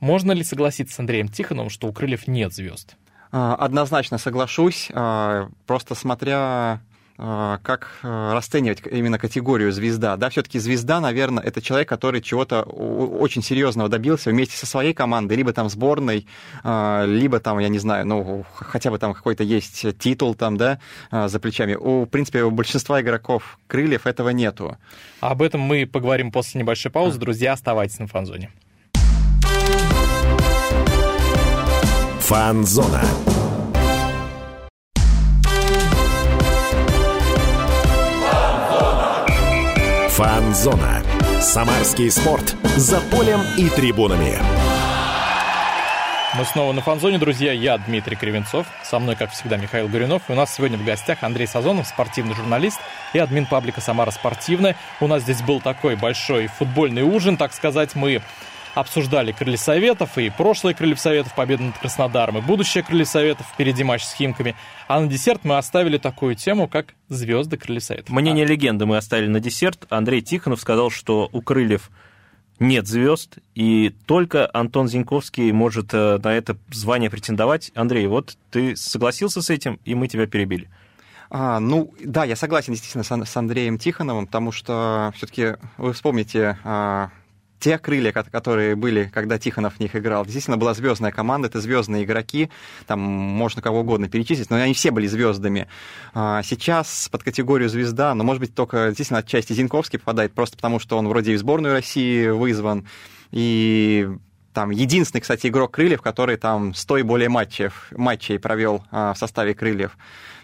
Можно ли согласиться с Андреем Тихоновым, что у крыльев нет звезд? Однозначно соглашусь, просто смотря... как расценивать именно категорию звезда. Да, все-таки звезда, наверное, это человек, который чего-то очень серьезного добился вместе со своей командой, либо там сборной, либо там, я не знаю, ну, хотя бы там какой-то есть титул там, да, за плечами. У, в принципе, у большинства игроков крыльев этого нету. Об этом мы поговорим после небольшой паузы. Друзья, оставайтесь на Фан-зоне. Фан-зона. Фан-зона. Самарский спорт за полем и трибунами. Мы снова на фан-зоне, друзья. Я Дмитрий Кривенцов. Со мной, как всегда, Михаил Горенов. И у нас сегодня в гостях Андрей Сазонов, спортивный журналист и админ паблика «Самара спортивная». У нас здесь был такой большой футбольный ужин, так сказать. Мы обсуждали Крылья Советов и прошлое Крылья Советов, победу над Краснодаром и будущее Крылья Советов. Впереди матч с Химками. А на десерт мы оставили такую тему, как звезды Крылья Советов. Мнение а. легенды мы оставили на десерт. Андрей Тихонов сказал, что у Крыльев нет звезд, и только Антон Зиньковский может на это звание претендовать. Андрей, вот ты согласился с этим, и мы тебя перебили. А, ну, да, я согласен, действительно, с Андреем Тихоновым, потому что все-таки вы вспомните а, те крылья, которые были, когда Тихонов в них играл. Действительно, была звездная команда, это звездные игроки, там можно кого угодно перечислить, но они все были звездами. А, сейчас под категорию звезда, но, может быть, только действительно отчасти Зиньковский попадает, просто потому что он вроде и в сборную России вызван, и там единственный, кстати, игрок «Крыльев», который там сто и более матчей, матчей провел а, в составе «Крыльев».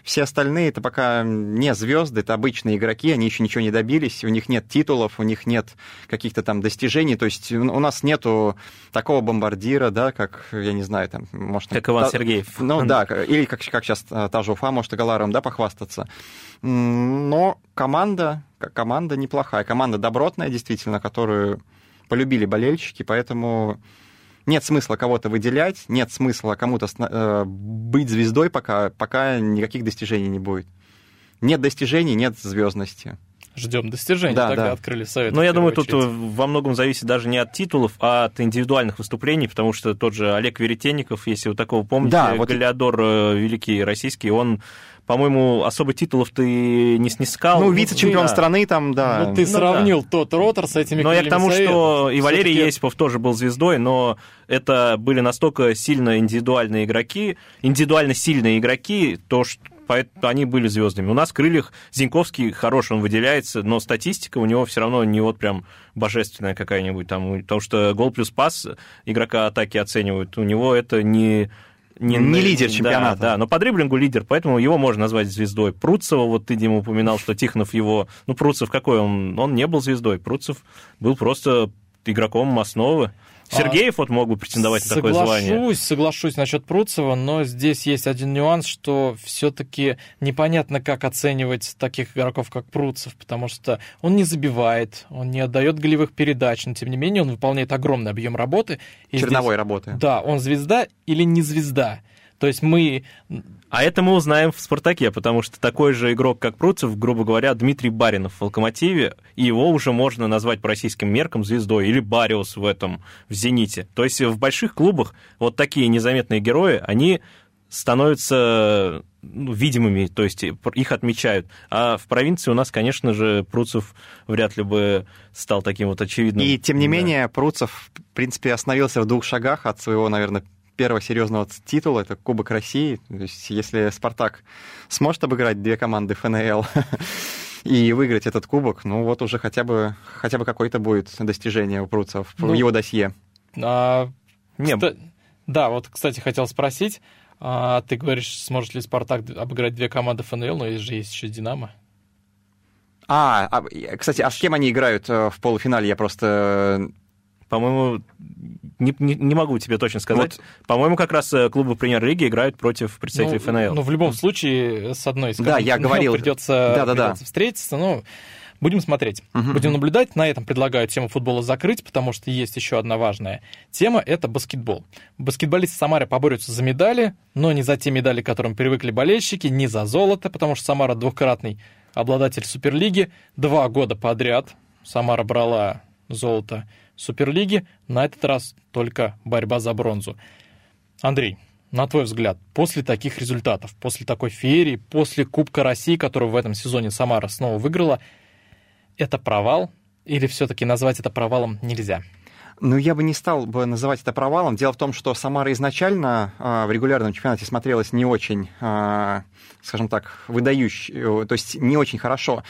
Все остальные — это пока не звезды, это обычные игроки, они еще ничего не добились, у них нет титулов, у них нет каких-то там достижений, то есть у нас нету такого бомбардира, да, как, я не знаю, там, может... Как Иван та... Сергеев. Ну да, или как, как сейчас та же Уфа, может, и Галаром, да, похвастаться. Но команда, команда неплохая, команда добротная, действительно, которую полюбили болельщики, поэтому нет смысла кого-то выделять, нет смысла кому-то э, быть звездой, пока, пока никаких достижений не будет. Нет достижений, нет звездности. Ждем достижений, да, тогда да. Открыли совет. Но я думаю, очередь. Тут во многом зависит даже не от титулов, а от индивидуальных выступлений, потому что тот же Олег Веретенников, если вы такого помните, да, вот... Галиадор великий российский, он, по-моему, особо титулов ты не снискал. Ну, вице-чемпион да. страны там, да. Ну, ты ну, сравнил да. тот ротор с этими крыльями. Но я к тому, Советов, что и Валерий Есипов тоже был звездой, но это были настолько сильно индивидуальные игроки, индивидуально сильные игроки, то, что поэтому они были звездами. У нас в «Крыльях» Зиньковский хорош, он выделяется, но статистика у него все равно не вот прям божественная какая-нибудь. Там, потому что гол плюс пас игрока атаки оценивают. У него это не... Не, не лидер чемпионата. Да, да, но по дриблингу лидер, поэтому его можно назвать звездой. Пруцова, вот ты, Дима, упоминал, что Тихонов его... Ну, Пруцов какой он? Он не был звездой. Пруцов был просто игроком основы. Сергеев а, вот мог бы претендовать на такое звание. Соглашусь, соглашусь насчет Пруцева, но здесь есть один нюанс, что все-таки непонятно, как оценивать таких игроков, как Пруцев, потому что он не забивает, он не отдает голевых передач, но тем не менее он выполняет огромный объем работы. Черновой здесь, работы. Да, он звезда или не звезда. То есть мы... А это мы узнаем в «Спартаке», потому что такой же игрок, как Пруцев, грубо говоря, Дмитрий Баринов в «Локомотиве», и его уже можно назвать по российским меркам звездой, или Бариус в этом, в «Зените». То есть в больших клубах вот такие незаметные герои, они становятся ну, видимыми, то есть их отмечают. А в провинции у нас, конечно же, Пруцев вряд ли бы стал таким вот очевидным. И тем не да. менее Пруцев, в принципе, остановился в двух шагах от своего, наверное, первого серьезного титула, это Кубок России. То есть, если «Спартак» сможет обыграть две команды эф эн эл и выиграть этот кубок, ну вот уже хотя бы, хотя бы какое-то будет достижение у Пруцева в ну, его досье. А, Нет. Кста- да, вот, кстати, хотел спросить, а, ты говоришь, сможет ли «Спартак» обыграть две команды эф эн эл, но есть же есть еще «Динамо». А, а, кстати, а с кем они играют в полуфинале? Я просто... По-моему, не, не, не могу тебе точно сказать. Вот. По-моему, как раз клубы премьер-лиги играют против представителей ну, эф эн эл. Ну, в любом случае, с одной из команд да, придется, да, да, придется да. встретиться. Ну, будем смотреть, угу. будем наблюдать. На этом предлагаю тему футбола закрыть, потому что есть еще одна важная тема – это баскетбол. Баскетболисты Самары поборются за медали, но не за те медали, к которым привыкли болельщики, не за золото, потому что Самара двукратный обладатель Суперлиги. Два года подряд Самара брала золото Суперлиги, на этот раз только борьба за бронзу. Андрей, на твой взгляд, после таких результатов, после такой феерии, после Кубка России, которую в этом сезоне Самара снова выиграла, это провал или все-таки назвать это провалом нельзя? Ну, я бы не стал бы называть это провалом. Дело в том, что Самара изначально э, в регулярном чемпионате смотрелась не очень, э, скажем так, выдающей, то есть не очень хорошо.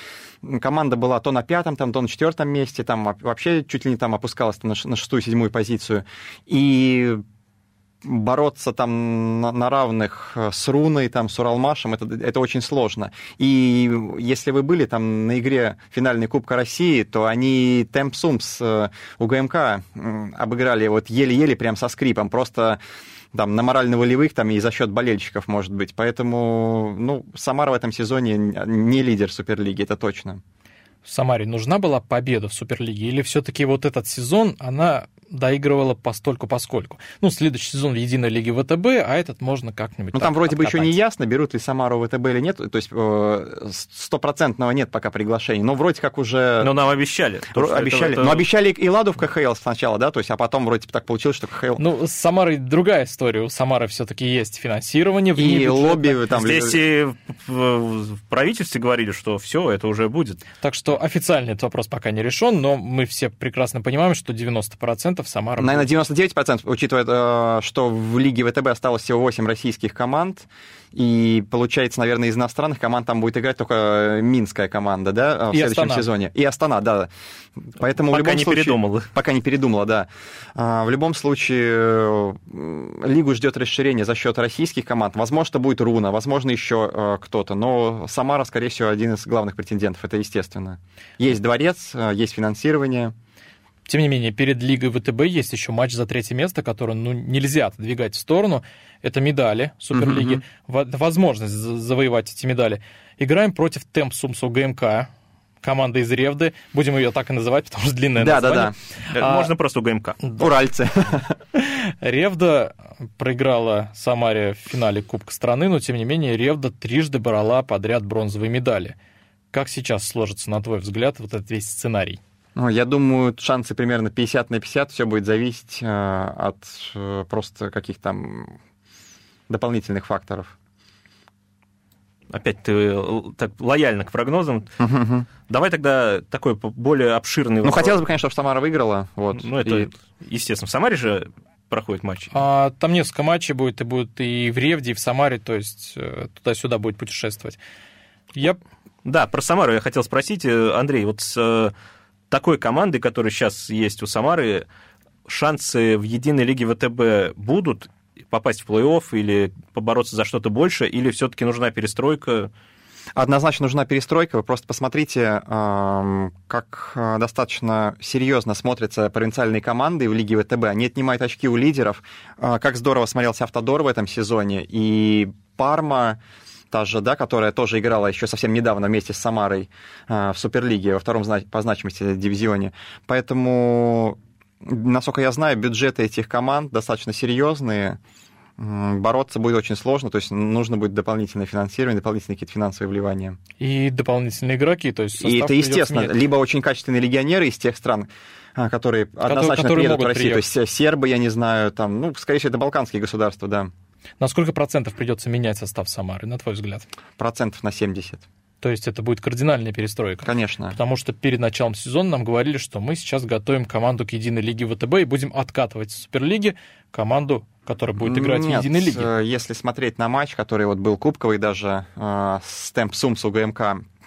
Команда была то на пятом, там, то на четвертом месте, там вообще чуть ли не там опускалась там, на шестую-седьмую позицию. И бороться там на, на равных с Руной, там, с Уралмашем, это, это очень сложно. И если вы были там на игре финальной Кубка России, то они Темп-СУМЗ-УГМК обыграли вот еле-еле прям со скрипом. Просто там, на морально-волевых там, и за счет болельщиков, может быть. Поэтому ну, Самара в этом сезоне не лидер Суперлиги, это точно. Самаре нужна была победа в Суперлиге? Или все-таки вот этот сезон она доигрывала постольку-поскольку? Ну, следующий сезон в единой лиге ВТБ, а этот можно как-нибудь... Ну, там вроде откатать. Бы еще не ясно, берут ли Самару ВТБ или нет. То есть стопроцентного нет пока приглашений. Но вроде как уже... Но нам обещали. Р... обещали. Это... Но обещали и Ладу в КХЛ сначала, да? То есть, а потом вроде так получилось, что КХЛ... Ну, с Самарой другая история. У Самары все-таки есть финансирование. И лобби там... Здесь и в правительстве говорили, что все, это уже будет. Так что официально этот вопрос пока не решен, но мы все прекрасно понимаем, что девяносто процентов Самара... Наверное, девяносто девять процентов, учитывая, что в Лиге ВТБ осталось всего восемь российских команд, и, получается, наверное, из иностранных команд там будет играть только минская команда, да, в и следующем Астана. сезоне. И Астана, да. Поэтому пока в любом не случае... передумала. Пока не передумала, да. В любом случае, Лигу ждет расширение за счет российских команд. Возможно, будет Руна, возможно, еще кто-то, но Самара, скорее всего, один из главных претендентов, это естественно. Есть дворец, есть финансирование. Тем не менее, перед Лигой ВТБ есть еще матч за третье место, который ну, нельзя отодвигать в сторону. Это медали Суперлиги, mm-hmm. возможность завоевать эти медали. Играем против Темп-СУМЗ-УГМК, команда из Ревды. Будем ее так и называть, потому что длинное да, название. Да-да-да, можно а, просто УГМК. Да. Уральцы. Ревда проиграла Самаре в финале Кубка страны, но, тем не менее, Ревда трижды брала подряд бронзовые медали. Как сейчас сложится, на твой взгляд, вот этот весь сценарий? Ну, я думаю, шансы примерно пятьдесят на пятьдесят. Все будет зависеть э, от э, просто каких-то там дополнительных факторов. Опять ты так лояльно к прогнозам. Uh-huh. Давай тогда такой более обширный вопрос. Ну, хотелось бы, конечно, чтобы Самара выиграла. Вот. Ну, это и... естественно. В Самаре же проходят матчи. А, там несколько матчей будет. И будет и в Ревде, и в Самаре. То есть туда-сюда будет путешествовать. Я... Да, про Самару я хотел спросить. Андрей, вот... с такой команды, которая сейчас есть у Самары, шансы в единой лиге ВТБ будут попасть в плей-офф или побороться за что-то больше, или все-таки нужна перестройка? Однозначно нужна перестройка. Вы просто посмотрите, как достаточно серьезно смотрятся провинциальные команды в Лиге ВТБ. Они отнимают очки у лидеров. Как здорово смотрелся Автодор в этом сезоне. И Парма... та же, да, которая тоже играла еще совсем недавно вместе с Самарой э, в Суперлиге, во втором по значимости дивизионе. Поэтому, насколько я знаю, бюджеты этих команд достаточно серьезные. Бороться будет очень сложно, то есть нужно будет дополнительное финансирование, дополнительные какие-то финансовые вливания. И дополнительные игроки, то есть состав. И это, естественно, либо очень качественные легионеры из тех стран, которые, которые однозначно которые приедут в Россию. Приехать. То есть сербы, я не знаю, там, ну, скорее всего, это балканские государства, да. На сколько процентов придется менять состав Самары, на твой взгляд? Процентов на семьдесят. То есть это будет кардинальная перестройка? Конечно. Потому что перед началом сезона нам говорили, что мы сейчас готовим команду к единой лиге ВТБ и будем откатывать в Суперлиге команду, которая будет играть Нет, в единой лиге. Если смотреть на матч, который вот был кубковый даже, э, с Темп-СУМЗ-УГМК,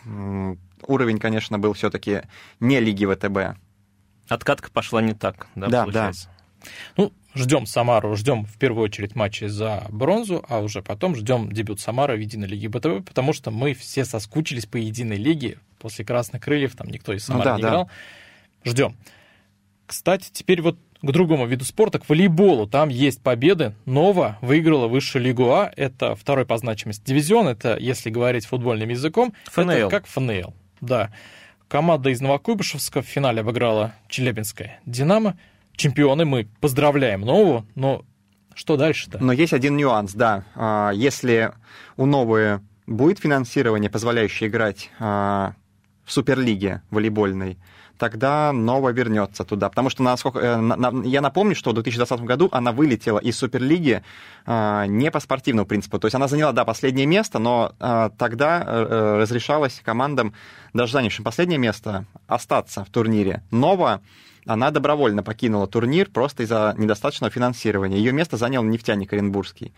э, уровень, конечно, был все-таки не лиги ВТБ. Откатка пошла не так, да, да получается? Да, да. Ну, ждем Самару, ждем в первую очередь матчи за бронзу, а уже потом ждем дебют Самары в единой лиге ВТБ, потому что мы все соскучились по единой лиге. После Красных Крыльев там никто из Самары ну, да, не да. играл. Ждем. Кстати, теперь вот к другому виду спорта, к волейболу. Там есть победы. Нова выиграла высшую лигу А. Это второй по значимости дивизион. Это, если говорить футбольным языком, ФНЛ. Это как ФНЛ. Да. Команда из Новокуйбышевска в финале обыграла челябинское «Динамо». Чемпионы, мы поздравляем Нову, но что дальше-то? Но есть один нюанс, да. Если у Новы будет финансирование, позволяющее играть в Суперлиге волейбольной, тогда Нова вернется туда. Потому что, насколько я напомню, что в две тысячи двадцатом году она вылетела из Суперлиги не по спортивному принципу. То есть она заняла, да, последнее место, но тогда разрешалось командам, даже занявшим последнее место, остаться в турнире. Нова... Она добровольно покинула турнир просто из-за недостаточного финансирования. Ее место занял «Нефтяник» оренбургский.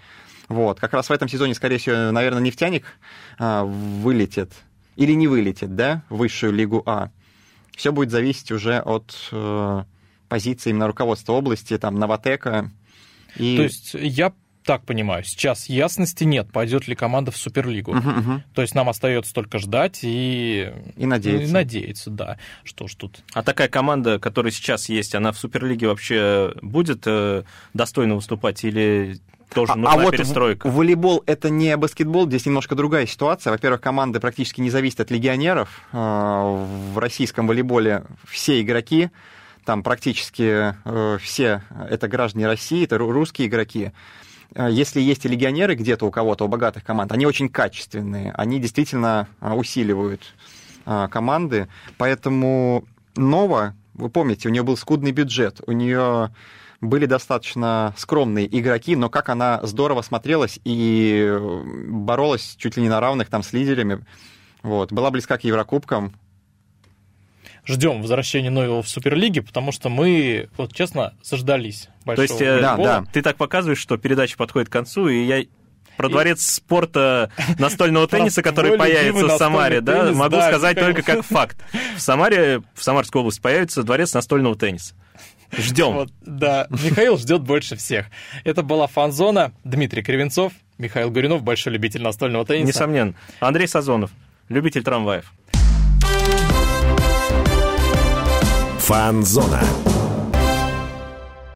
Вот. Как раз в этом сезоне, скорее всего, наверное, «Нефтяник» вылетит или не вылетит, да, в высшую лигу А. Все будет зависеть уже от э, позиции именно руководства области, там, «Новотека». И... То есть я так понимаю, сейчас ясности нет, пойдет ли команда в Суперлигу. Uh-huh, uh-huh. То есть нам остается только ждать и... И надеяться. И надеяться, да. Что ж тут. А такая команда, которая сейчас есть, она в Суперлиге вообще будет достойно выступать или тоже а, нужна а вот перестройка. Волейбол — это не баскетбол, здесь немножко другая ситуация. Во-первых, команды практически не зависят от легионеров. В российском волейболе все игроки, там практически все это граждане России, это русские игроки. Если есть и легионеры где-то у кого-то, у богатых команд, они очень качественные, они действительно усиливают команды, поэтому Нова, вы помните, у нее был скудный бюджет, у нее были достаточно скромные игроки, но как она здорово смотрелась и боролась чуть ли не на равных там с лидерами, вот, была близка к Еврокубкам. Ждем возвращения Нового в Суперлиге, потому что мы, вот честно, заждались большого. То есть, да, да. Ты так показываешь, что передача подходит к концу, и я про и... дворец спорта настольного тенниса, который появится в Самаре, да, теннис, могу да, сказать как... только как факт. В Самаре, в Самарской области появится дворец настольного тенниса. Ждем. Вот, да, Михаил ждет больше всех. Это была Фан-зона. Дмитрий Кривенцов, Михаил Горенов, большой любитель настольного тенниса. Несомненно. Андрей Сазонов, любитель трамваев. Фан-зона.